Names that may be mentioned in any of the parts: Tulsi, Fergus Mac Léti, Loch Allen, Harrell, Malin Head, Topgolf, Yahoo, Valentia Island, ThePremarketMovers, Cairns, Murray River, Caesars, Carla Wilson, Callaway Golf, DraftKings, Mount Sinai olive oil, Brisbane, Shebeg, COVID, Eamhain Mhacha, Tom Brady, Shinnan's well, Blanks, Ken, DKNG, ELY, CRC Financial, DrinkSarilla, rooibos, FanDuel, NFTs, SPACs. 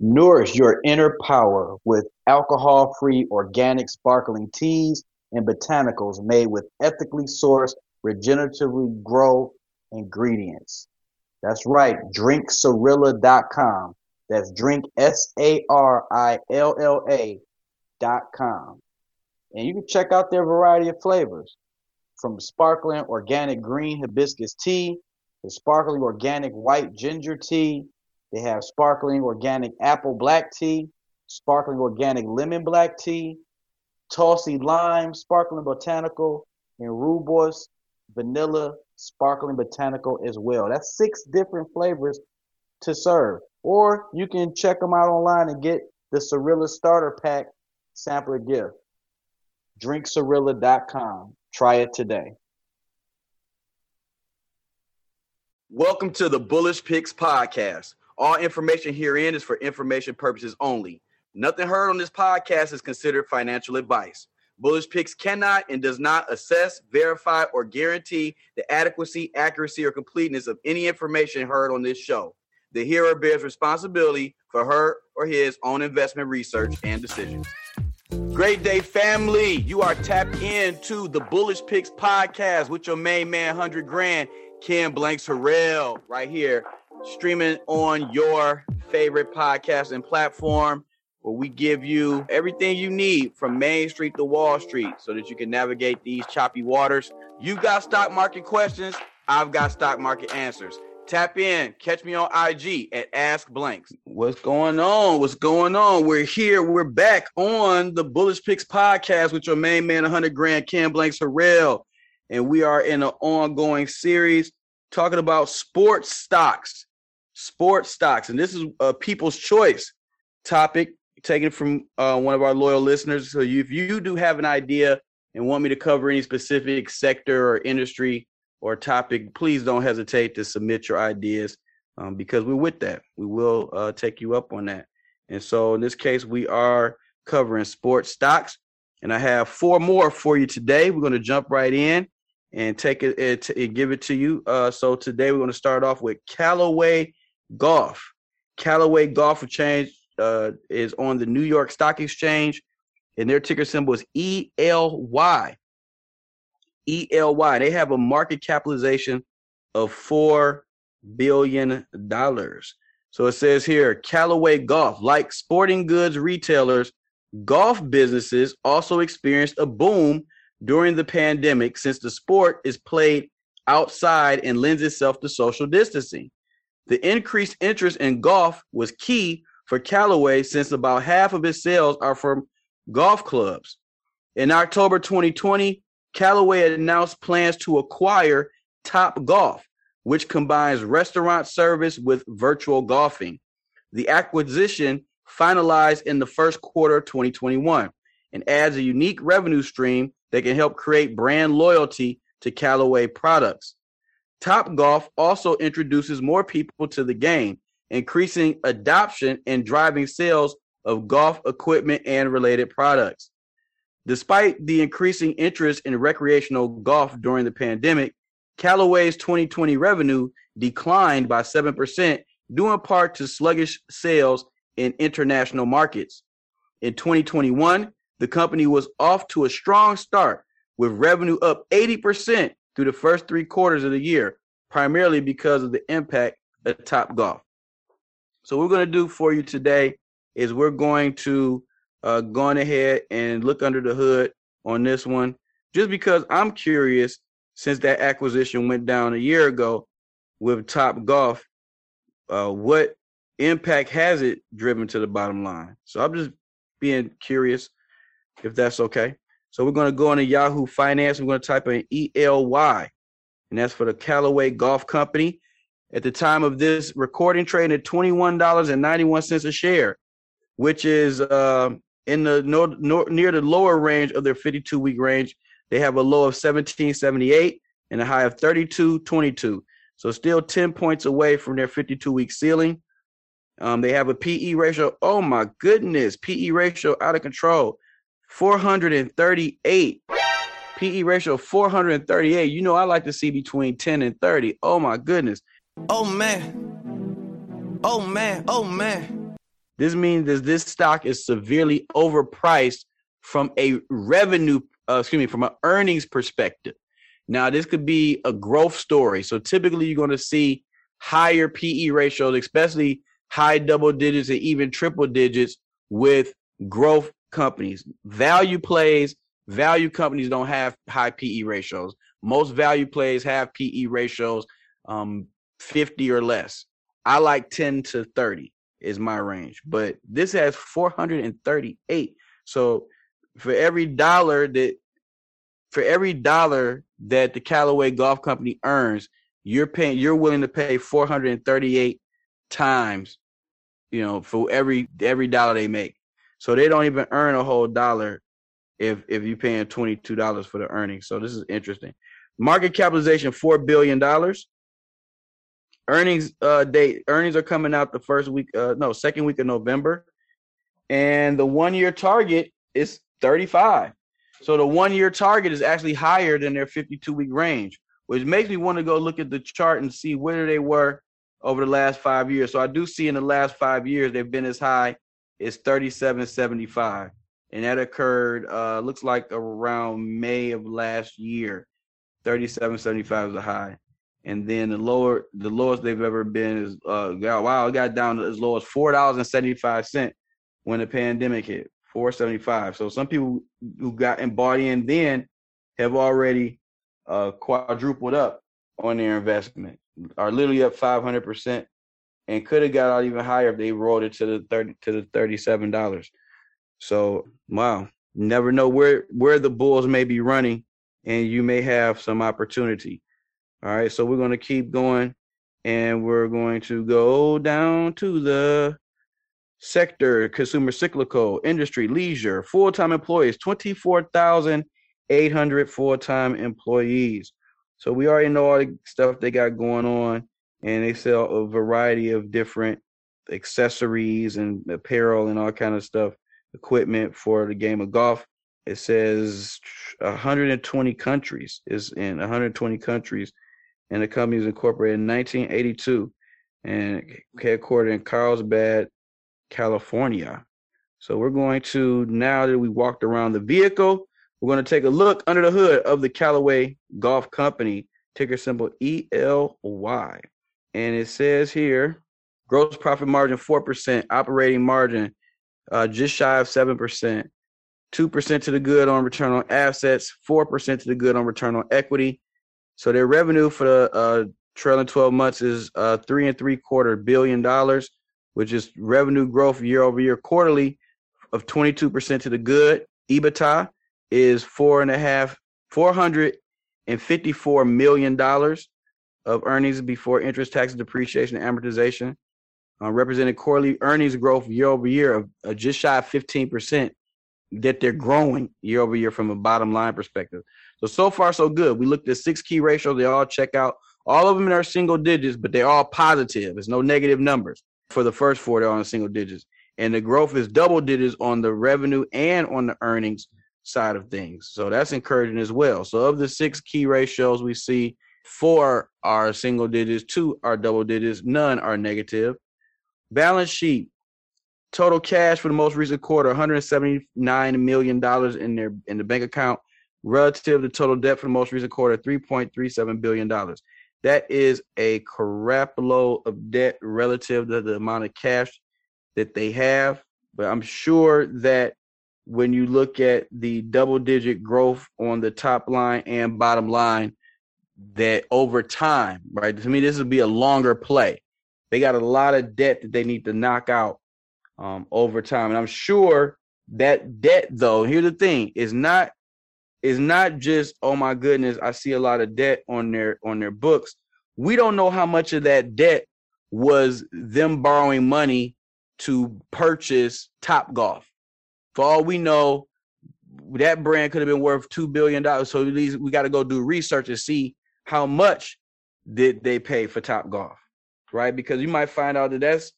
Nourish your inner power with alcohol-free organic sparkling teas and botanicals made with ethically sourced, regeneratively grown ingredients. That's right, DrinkSarilla.com. That's drink SARILLA.com. And you can check out their variety of flavors, from sparkling organic green hibiscus tea to sparkling organic white ginger tea. They have sparkling organic apple black tea, sparkling organic lemon black tea, Tulsi lime sparkling botanical, and rooibos vanilla sparkling botanical as well. That's 6 different flavors to serve. Or you can check them out online and get the Sarilla Starter Pack sampler gift. DrinkSarilla.com. Try it today. Welcome to the Bullish Picks Podcast. All information herein is for information purposes only. Nothing heard on this podcast is considered financial advice. Bullish Picks cannot and does not assess, verify, or guarantee the adequacy, accuracy, or completeness of any information heard on this show. The hearer bears responsibility for her or his own investment research and decisions. Great day, family. You are tapped into the Bullish Picks Podcast with your main man, 100 Grand, Ken Blanks Harrell, right here. Streaming on your favorite podcast and platform, where we give you everything you need from Main Street to Wall Street so that you can navigate these choppy waters. You've got stock market questions. I've got stock market answers. Tap in. Catch me on IG at Ask Blanks. What's going on? What's going on? We're here. We're back on the Bullish Picks Podcast with your main man, 100 Grand, Ken Blanks Harrell. And we are in an ongoing series talking about sports stocks. Sports stocks, and this is a people's choice topic taken from one of our loyal listeners. So if you do have an idea and want me to cover any specific sector or industry or topic, please don't hesitate to submit your ideas because we're with that. We will take you up on that. And so in this case, we are covering sports stocks, and I have 4 more for you today. We're going to jump right in and take it and give it to you. So today we're going to start off with Callaway Golf. Callaway Golf is on the New York Stock Exchange, and their ticker symbol is ELY. ELY. They have a market capitalization of $4 billion. So it says here, Callaway Golf, like sporting goods retailers, golf businesses also experienced a boom during the pandemic since the sport is played outside and lends itself to social distancing. The increased interest in golf was key for Callaway since about half of its sales are from golf clubs. In October 2020, Callaway announced plans to acquire Topgolf, which combines restaurant service with virtual golfing. The acquisition finalized in the first quarter of 2021 and adds a unique revenue stream that can help create brand loyalty to Callaway products. Topgolf also introduces more people to the game, increasing adoption and driving sales of golf equipment and related products. Despite the increasing interest in recreational golf during the pandemic, Callaway's 2020 revenue declined by 7%, due in part to sluggish sales in international markets. In 2021, the company was off to a strong start, with revenue up 80% through the first 3 quarters of the year, primarily because of the impact of Topgolf. So what we're going to do for you today is we're going to go on ahead and look under the hood on this one, just because I'm curious, since that acquisition went down a year ago with Topgolf, what impact has it driven to the bottom line? So I'm just being curious, if that's okay. So we're going to go into Yahoo Finance. We're going to type in ELY, and that's for the Callaway Golf Company. At the time of this recording, trading at $21.91 a share, which is in the near the lower range of their 52-week range. They have a low of $17.78 and a high of $32.22. So still 10 points away from their 52-week ceiling. They have a PE ratio. Oh, my goodness. PE ratio out of control. 438. PE ratio 438. You know I like to see between 10 and 30. Oh, my goodness. Oh, man. Oh, man. Oh, man. This means that this stock is severely overpriced from a revenue, from an earnings perspective. Now, this could be a growth story. So typically you're going to see higher PE ratios, especially high double digits and even triple digits with growth companies. Value plays, value companies don't have high PE ratios. Most value plays have PE ratios 50 or less. I like 10 to 30 is my range, but this has 438. So for every dollar that the Callaway Golf Company earns, you're willing to pay 438 times, for every dollar they make. So they don't even earn a whole dollar if you're paying $22 for the earnings. So this is interesting. Market capitalization, $4 billion. Earnings are coming out the second week of November. And the one-year target is 35. So the one-year target is actually higher than their 52-week range, which makes me want to go look at the chart and see where they were over the last 5 years. So I do see in the last 5 years they've been as high as 37.75. And that occurred, looks like around May of last year. 37.75 is a high. And then the lowest they've ever been is, it got down to as low as $4.75 when the pandemic hit, $4.75. So some people who got and bought in then have already quadrupled up on their investment, are literally up 500%, and could have got out even higher if they rolled it to the $37. So, wow, never know where the bulls may be running, and you may have some opportunity. All right, so we're going to keep going, and we're going to go down to the sector, consumer cyclical, industry, leisure, full-time employees, 24,800 full-time employees. So we already know all the stuff they got going on, and they sell a variety of different accessories and apparel and all kind of stuff, equipment for the game of golf. It says 120 countries is in 120 countries. And the company was incorporated in 1982 and headquartered in Carlsbad, California. So we're going to, now that we walked around the vehicle, we're going to take a look under the hood of the Callaway Golf Company, ticker symbol ELY. And it says here, gross profit margin 4%, operating margin just shy of 7%, 2% to the good on return on assets, 4% to the good on return on equity. So their revenue for the trailing 12 months is $3.75 billion, which is revenue growth year over year quarterly of 22% to the good. EBITDA is $454 million of earnings before interest, taxes, depreciation, and amortization. Represented quarterly earnings growth year over year of just shy of 15%. That they're growing year over year from a bottom line perspective. So far, so good. We looked at 6 key ratios. They all check out. All of them are single digits, but they're all positive. There's no negative numbers. For the first 4, they're on single digits. And the growth is double digits on the revenue and on the earnings side of things. So that's encouraging as well. So of the 6 key ratios we see, 4 are single digits, 2 are double digits, none are negative. Balance sheet. Total cash for the most recent quarter, $179 million in the bank account, relative to total debt for the most recent quarter, $3.37 billion. That is a crap load of debt relative to the amount of cash that they have. But I'm sure that when you look at the double-digit growth on the top line and bottom line, that over time, right, to me, this would be a longer play. They got a lot of debt that they need to knock out over time. And I'm sure that debt, though, here's the thing, is not just, oh my goodness, I see a lot of debt on their books. We don't know how much of that debt was them borrowing money to purchase Topgolf. For all we know, that brand could have been worth $2 billion. So at least we got to go do research and see how much did they pay for Topgolf, right? Because you might find out that that's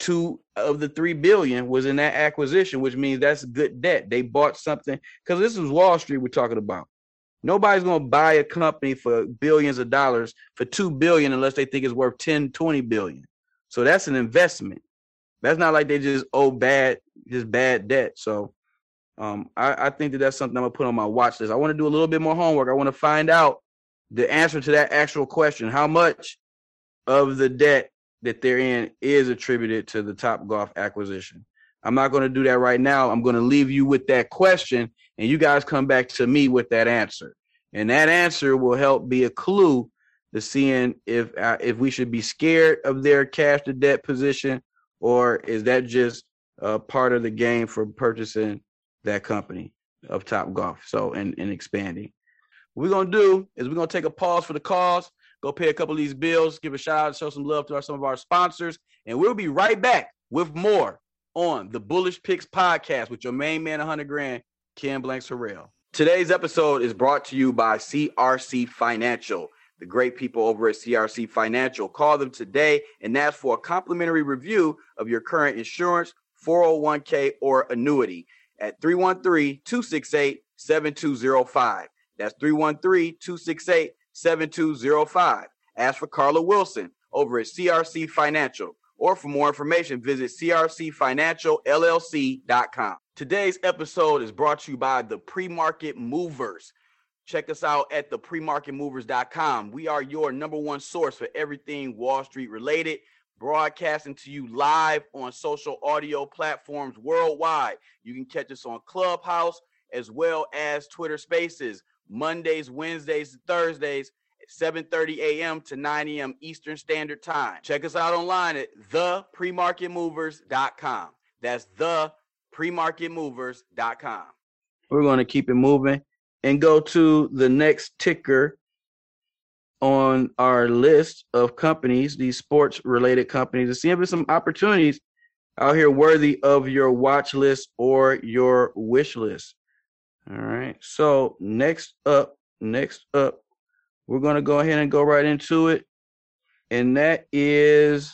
2 of the $3 billion was in that acquisition, which means that's good debt. They bought something, because this is Wall Street we're talking about. Nobody's going to buy a company for billions of dollars for $2 billion unless they think it's worth $10, $20 billion. So that's an investment. That's not like they just owe bad debt. So I think that that's something I'm going to put on my watch list. I want to do a little bit more homework. I want to find out the answer to that actual question. How much of the debt that they're in is attributed to the Topgolf acquisition? I'm not going to do that right now. I'm going to leave you with that question, and you guys come back to me with that answer. And that answer will help be a clue to seeing if we should be scared of their cash to debt position, or is that just part of the game for purchasing that company of Topgolf, so and expanding. What we're going to do is we're going to take a pause for the cause, go pay a couple of these bills, give a shout out, show some love to some of our sponsors, and we'll be right back with more on the Bullish Picks Podcast with your main man, 100 grand, Ken Blanks Harrell. Today's episode is brought to you by CRC Financial, the great people over at CRC Financial. Call them today and ask for a complimentary review of your current insurance, 401k, or annuity at 313-268-7205. That's 313-268-7205. Ask for Carla Wilson over at CRC Financial. Or for more information, visit crcfinancialllc.com. Today's episode is brought to you by The Premarket Movers. Check us out at thepremarketmovers.com. We are your number one source for everything Wall Street related, broadcasting to you live on social audio platforms worldwide. You can catch us on Clubhouse as well as Twitter Spaces, Mondays, Wednesdays, and Thursdays, 7:30 a.m. to 9 a.m. Eastern Standard Time. Check us out online at thepremarketmovers.com. That's thepremarketmovers.com. We're going to keep it moving and go to the next ticker on our list of companies, these sports-related companies, to see if there's some opportunities out here worthy of your watch list or your wish list. All right. So next up, we're going to go ahead and go right into it, and that is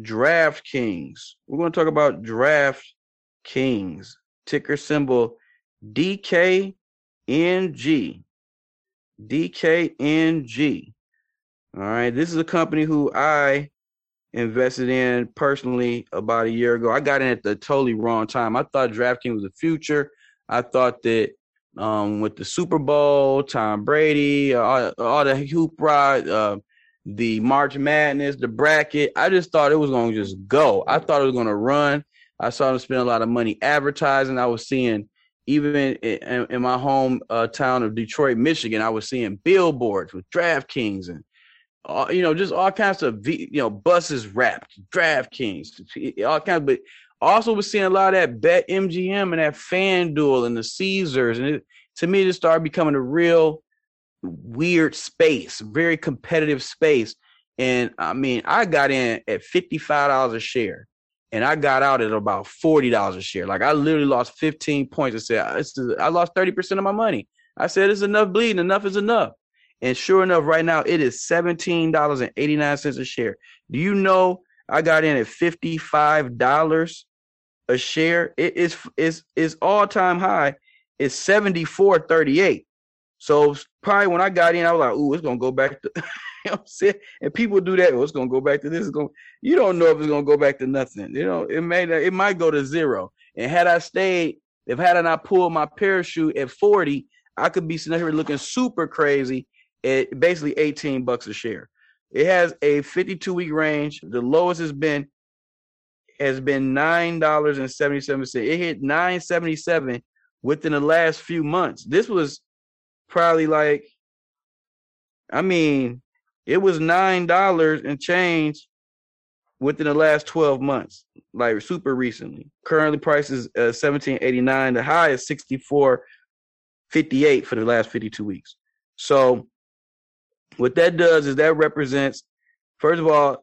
DraftKings. We're going to talk about DraftKings, ticker symbol DKNG. DKNG. All right, this is a company who I invested in personally about a year ago. I got in at the totally wrong time. I thought DraftKings was the future. I thought that with the Super Bowl, Tom Brady, all the hoopla, the March Madness, the bracket, I just thought it was going to just go. I thought it was going to run. I saw them spend a lot of money advertising. I was seeing, even in my home town of Detroit, Michigan, I was seeing billboards with DraftKings and, just all kinds of, buses wrapped, DraftKings, all kinds. But also was seeing a lot of that Bet MGM and that FanDuel and the Caesars. And to me, it started becoming a real weird space, very competitive space. And I mean, I got in at $55 a share and I got out at about $40 a share. Like I literally lost 15 points. I said, I lost 30% of my money. I said, it's enough bleeding. Enough is enough. And sure enough, right now it is $17.89 a share. Do you know I got in at $55? A share, it is all-time high. It's $74.38. So probably when I got in, I was like, "Ooh, it's gonna go back to." You know what I'm saying? And people do that. Oh, it's gonna go back to this. It's gonna. You don't know if it's gonna go back to nothing. You know, it might go to zero. And had I stayed, had I not pulled my parachute at 40, I could be sitting here looking super crazy at basically $18 a share. It has a 52-week range. The lowest it's been $9.77. It hit $9.77 within the last few months. This was probably it was $9 and change within the last 12 months, like super recently. Currently price is $17.89. The high is $64.58 for the last 52 weeks. So what that does is that represents, first of all,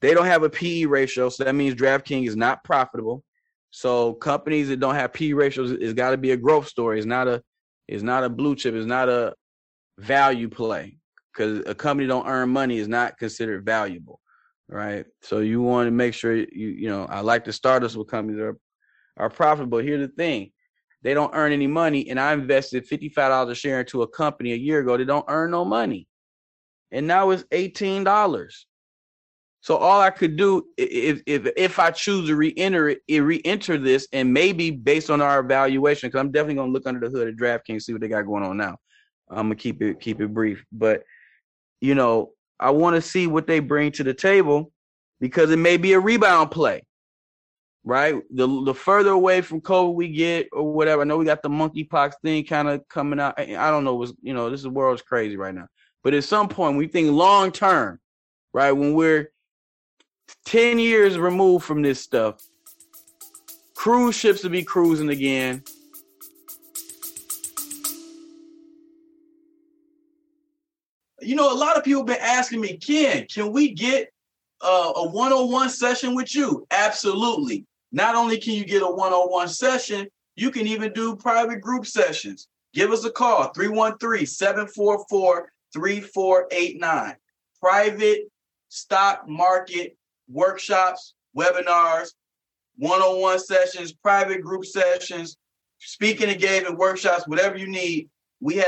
they don't have a PE ratio, so that means DraftKings is not profitable. So companies that don't have PE ratios, it's got to be a growth story. It's not a blue chip. It's not a value play, because a company don't earn money is not considered valuable, right? So you want to make sure I like to start us with companies that are profitable. Here's the thing: they don't earn any money, and I invested $55 a share into a company a year ago. They don't earn no money, and now it's $18. So all I could do, if I choose to re-enter this, and maybe based on our evaluation, because I'm definitely gonna look under the hood at DraftKings, see what they got going on now. I'm gonna keep it brief, but you know, I want to see what they bring to the table, because it may be a rebound play, right? The further away from COVID we get, or whatever. I know we got the monkeypox thing kind of coming out. I don't know what's, you know, this world's crazy right now. But at some point, we think long term, right? When we're 10 years removed from this stuff, cruise ships will be cruising again. You know, a lot of people have been asking me, Ken, can we get a one-on-one session with you? Absolutely. Not only can you get a one-on-one session, you can even do private group sessions. Give us a call, 313-744-3489. Private stock market workshops, webinars, one-on-one sessions, private group sessions, speaking engagement workshops, whatever you need. We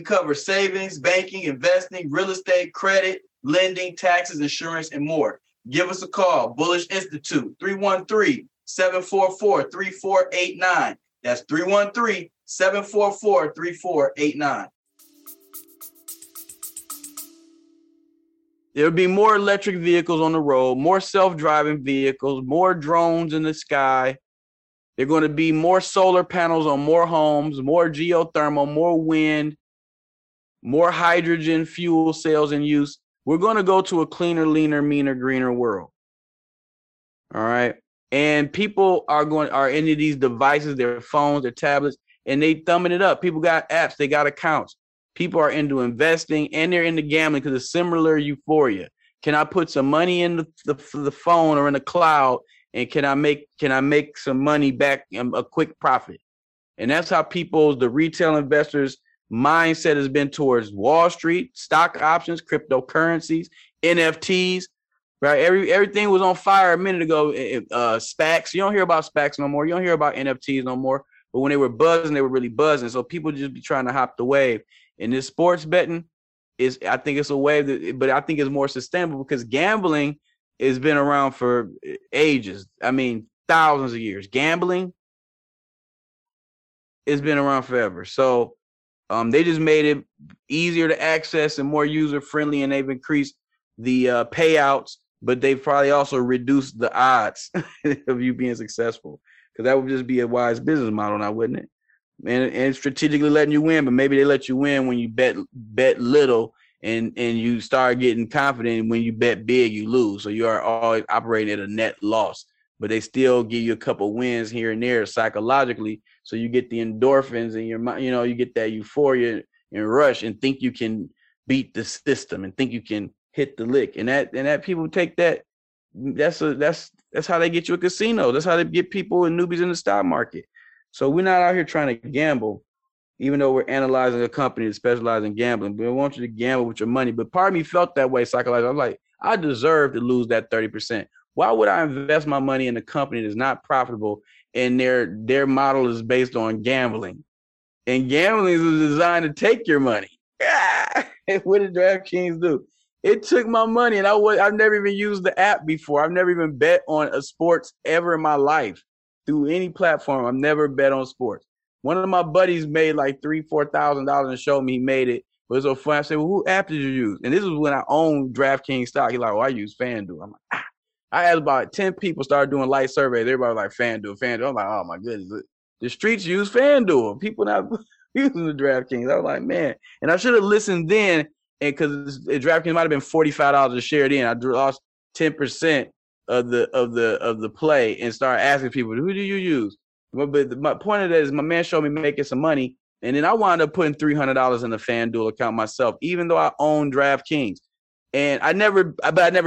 cover savings, banking, investing, real estate, credit, lending, taxes, insurance, and more. Give us a call, Bullish Institute, 313-744-3489. That's 313-744-3489. There'll be more electric vehicles on the road, more self-driving vehicles, more drones in the sky. There are going to be more solar panels on more homes, more geothermal, more wind, more hydrogen fuel cells in use. We're going to go to a cleaner, leaner, meaner, greener world. All right. And people are into these devices, their phones, their tablets, and they thumbing it up. People got apps. They got accounts. People are into investing, and they're into gambling because it's similar euphoria. Can I put some money in the phone or in the cloud, and can I make some money back, a quick profit? And that's how the retail investors' mindset has been towards Wall Street, stock options, cryptocurrencies, NFTs, right? Everything was on fire a minute ago. SPACs, you don't hear about SPACs no more. You don't hear about NFTs no more. But when they were buzzing, they were really buzzing. So people just be trying to hop the wave. And this sports betting is, I think it's a wave, but I think it's more sustainable because gambling has been around for ages. I mean, thousands of years. Gambling has been around forever. So they just made it easier to access and more user-friendly, and they've increased the payouts, but they've probably also reduced the odds of you being successful, because that would just be a wise business model now, wouldn't it? And strategically letting you win, but maybe they let you win when you bet little, and you start getting confident. When you bet big, you lose. So you are always operating at a net loss, but they still give you a couple wins here and there psychologically. So you get the endorphins in your mind, you know, you get that euphoria and rush, and think you can beat the system, and think you can hit the lick. And that people take that. That's how they get you a casino. That's how they get people and newbies in the stock market. So we're not out here trying to gamble, even though we're analyzing a company that specializes in gambling. But we want you to gamble with your money. But part of me felt that way psychologically. I'm like, I deserve to lose that 30%. Why would I invest my money in a company that's not profitable, and their model is based on gambling? And gambling is designed to take your money. What did DraftKings do? It took my money, and I've never even used the app before. I've never even bet on a sports ever in my life. Through any platform, I've never bet on sports. One of my buddies made like $3,000-$4,000 and showed me he made it. But it was so funny. I said, well, who app did you use? And this was when I owned DraftKings stock. He's like, well, I use FanDuel. I'm like, ah. I asked about 10 people, started doing light surveys. Everybody was like, FanDuel. I'm like, oh my goodness. The streets use FanDuel. People not using the DraftKings. I was like, man. And I should have listened then, and because DraftKings might have been $45 a share then. I lost 10%. Of the play, and start asking people, who do you use? But my point of that is, my man showed me making some money, and then I wound up putting $300 in the FanDuel account myself, even though I own DraftKings, and I never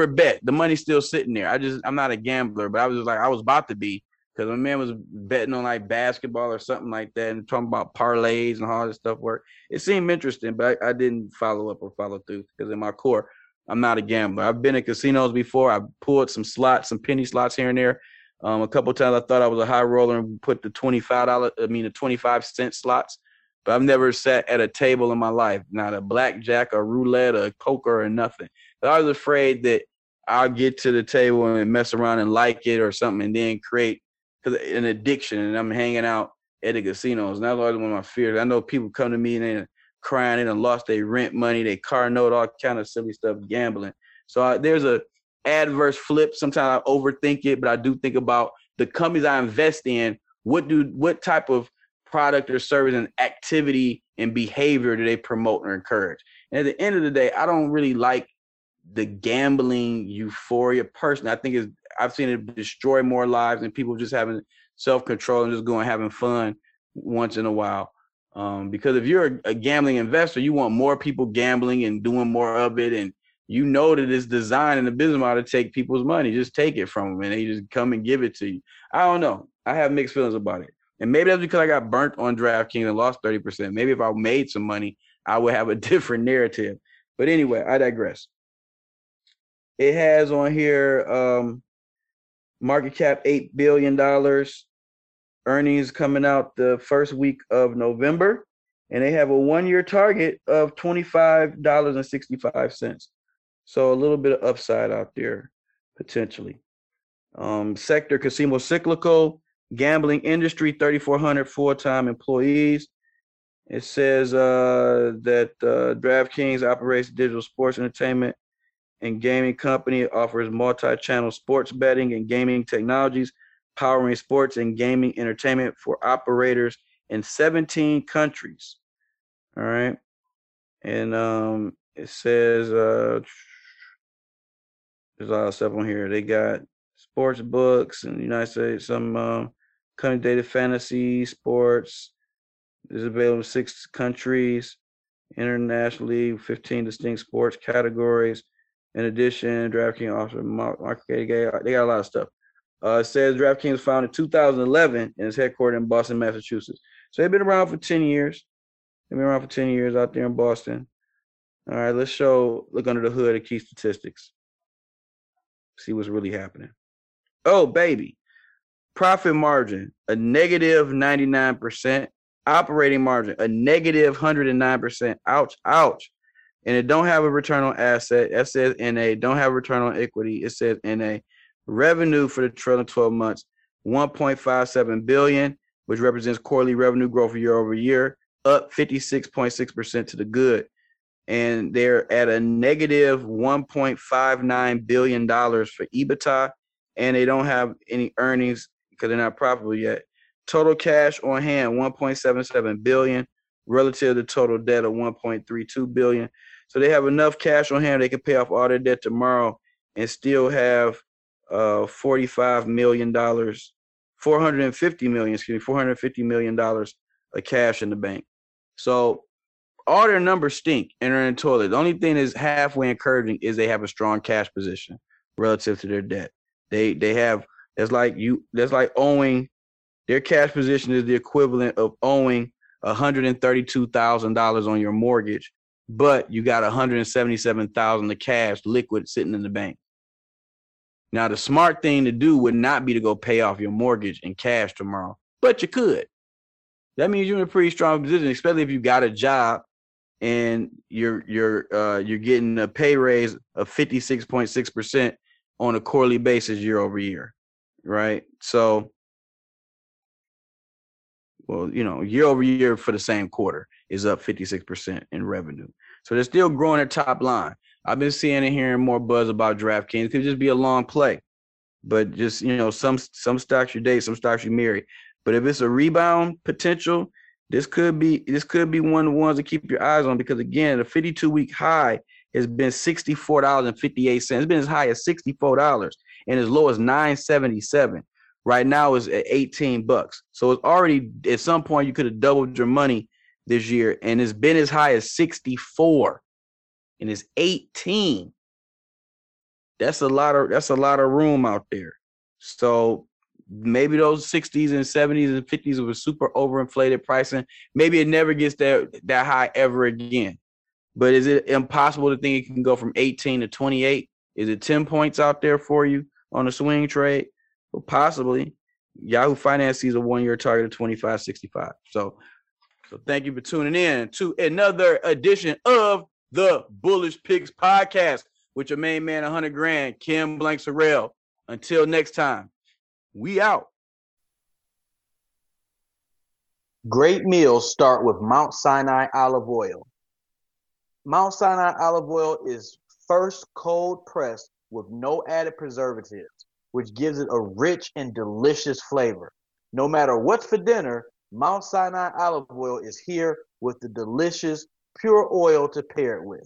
bet. The money's still sitting there. I'm not a gambler, but I was just like, I was about to be, because my man was betting on like basketball or something like that, and talking about parlays and how all this stuff worked. It seemed interesting, but I didn't follow up or follow through, because in my core, I'm not a gambler. I've been in casinos before. I pulled some slots, some penny slots here and there. A couple of times I thought I was a high roller and put the the 25-cent slots. But I've never sat at a table in my life, not a blackjack or roulette or poker or nothing. But I was afraid that I'll get to the table and mess around and like it or something, and then create an addiction. And I'm hanging out at the casinos, and that's always one of my fears. I know people come to me and they're crying, they done lost their rent money, their car note, all kind of silly stuff, gambling. So there's a adverse flip. Sometimes I overthink it, but I do think about the companies I invest in. What type of product or service and activity and behavior do they promote or encourage? And at the end of the day, I don't really like the gambling euphoria person. I think I've seen it destroy more lives than people just having self-control and just going having fun once in a while. Because if you're a gambling investor, you want more people gambling and doing more of it. And you know that it's designed in the business model to take people's money, just take it from them, and they just come and give it to you. I don't know. I have mixed feelings about it. And maybe that's because I got burnt on DraftKings and lost 30%. Maybe if I made some money, I would have a different narrative. But anyway, I digress. It has on here market cap $8 billion, earnings coming out the first week of November, and they have a one-year target of $25.65. So a little bit of upside out there, potentially. Sector, casino cyclical, gambling industry, 3,400 full-time employees. It says that DraftKings operates digital sports entertainment and gaming company. It offers multi-channel sports betting and gaming technologies, powering sports and gaming entertainment for operators in 17 countries. All right. And it says there's a lot of stuff on here. They got sports books in the United States, some data fantasy sports. This is available in 6 countries, internationally, 15 distinct sports categories. In addition, DraftKings offers market. They got a lot of stuff. It says DraftKings was founded in 2011 and is headquartered in Boston, Massachusetts. So they've been around for 10 years. They've been around for 10 years out there in Boston. All right, let's look under the hood at key statistics. See what's really happening. Oh, baby. Profit margin, a negative 99%. Operating margin, a negative 109%. Ouch, ouch. And it don't have a return on asset. That says NA. Don't have a return on equity. It says NA. Revenue for the trailing 12 months, $1.57 billion, which represents quarterly revenue growth year over year, up 56.6% to the good. And they're at a negative $1.59 billion for EBITDA, and they don't have any earnings because they're not profitable yet. Total cash on hand, $1.77 billion, relative to total debt of $1.32 billion. So they have enough cash on hand they can pay off all their debt tomorrow and still have $45 million, $450 million of cash in the bank. So all their numbers stink and are in the toilet. The only thing that's halfway encouraging is they have a strong cash position relative to their debt. They have, that's like owing. Their cash position is the equivalent of owing $132,000 on your mortgage, but you got $177,000 of cash liquid sitting in the bank. Now, the smart thing to do would not be to go pay off your mortgage in cash tomorrow, but you could. That means you're in a pretty strong position, especially if you got a job and you're getting a pay raise of 56.6% on a quarterly basis year over year, right? So, well, you know, year over year for the same quarter is up 56% in revenue. So they're still growing their top line. I've been seeing and hearing more buzz about DraftKings. It could just be a long play, but just, you know, some stocks you date, some stocks you marry. But if it's a rebound potential, this could be one of the ones to keep your eyes on, because again, the 52-week high has been $64.58. It's been as high as $64 and as low as $9.77. Right now is at $18. So it's already, at some point, you could have doubled your money this year, and it's been as high as 64, and it's 18. That's a lot of room out there. So maybe those 60s and 70s and 50s were super overinflated pricing. Maybe it never gets that high ever again. But is it impossible to think it can go from 18 to 28? Is it 10 points out there for you on a swing trade? Well, possibly. Yahoo Finance sees a one-year target of $25.65. So thank you for tuning in to another edition of the Bullish Picks Podcast with your main man, $100,000, Ken Blanks Harrell. Until next time, we out. Great meals start with Mount Sinai olive oil. Mount Sinai olive oil is first cold pressed with no added preservatives, which gives it a rich and delicious flavor. No matter what's for dinner, Mount Sinai olive oil is here with the delicious pure oil to pair it with.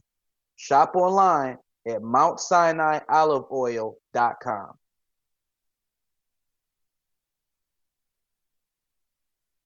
Shop online at MountSinaiOliveOil.com.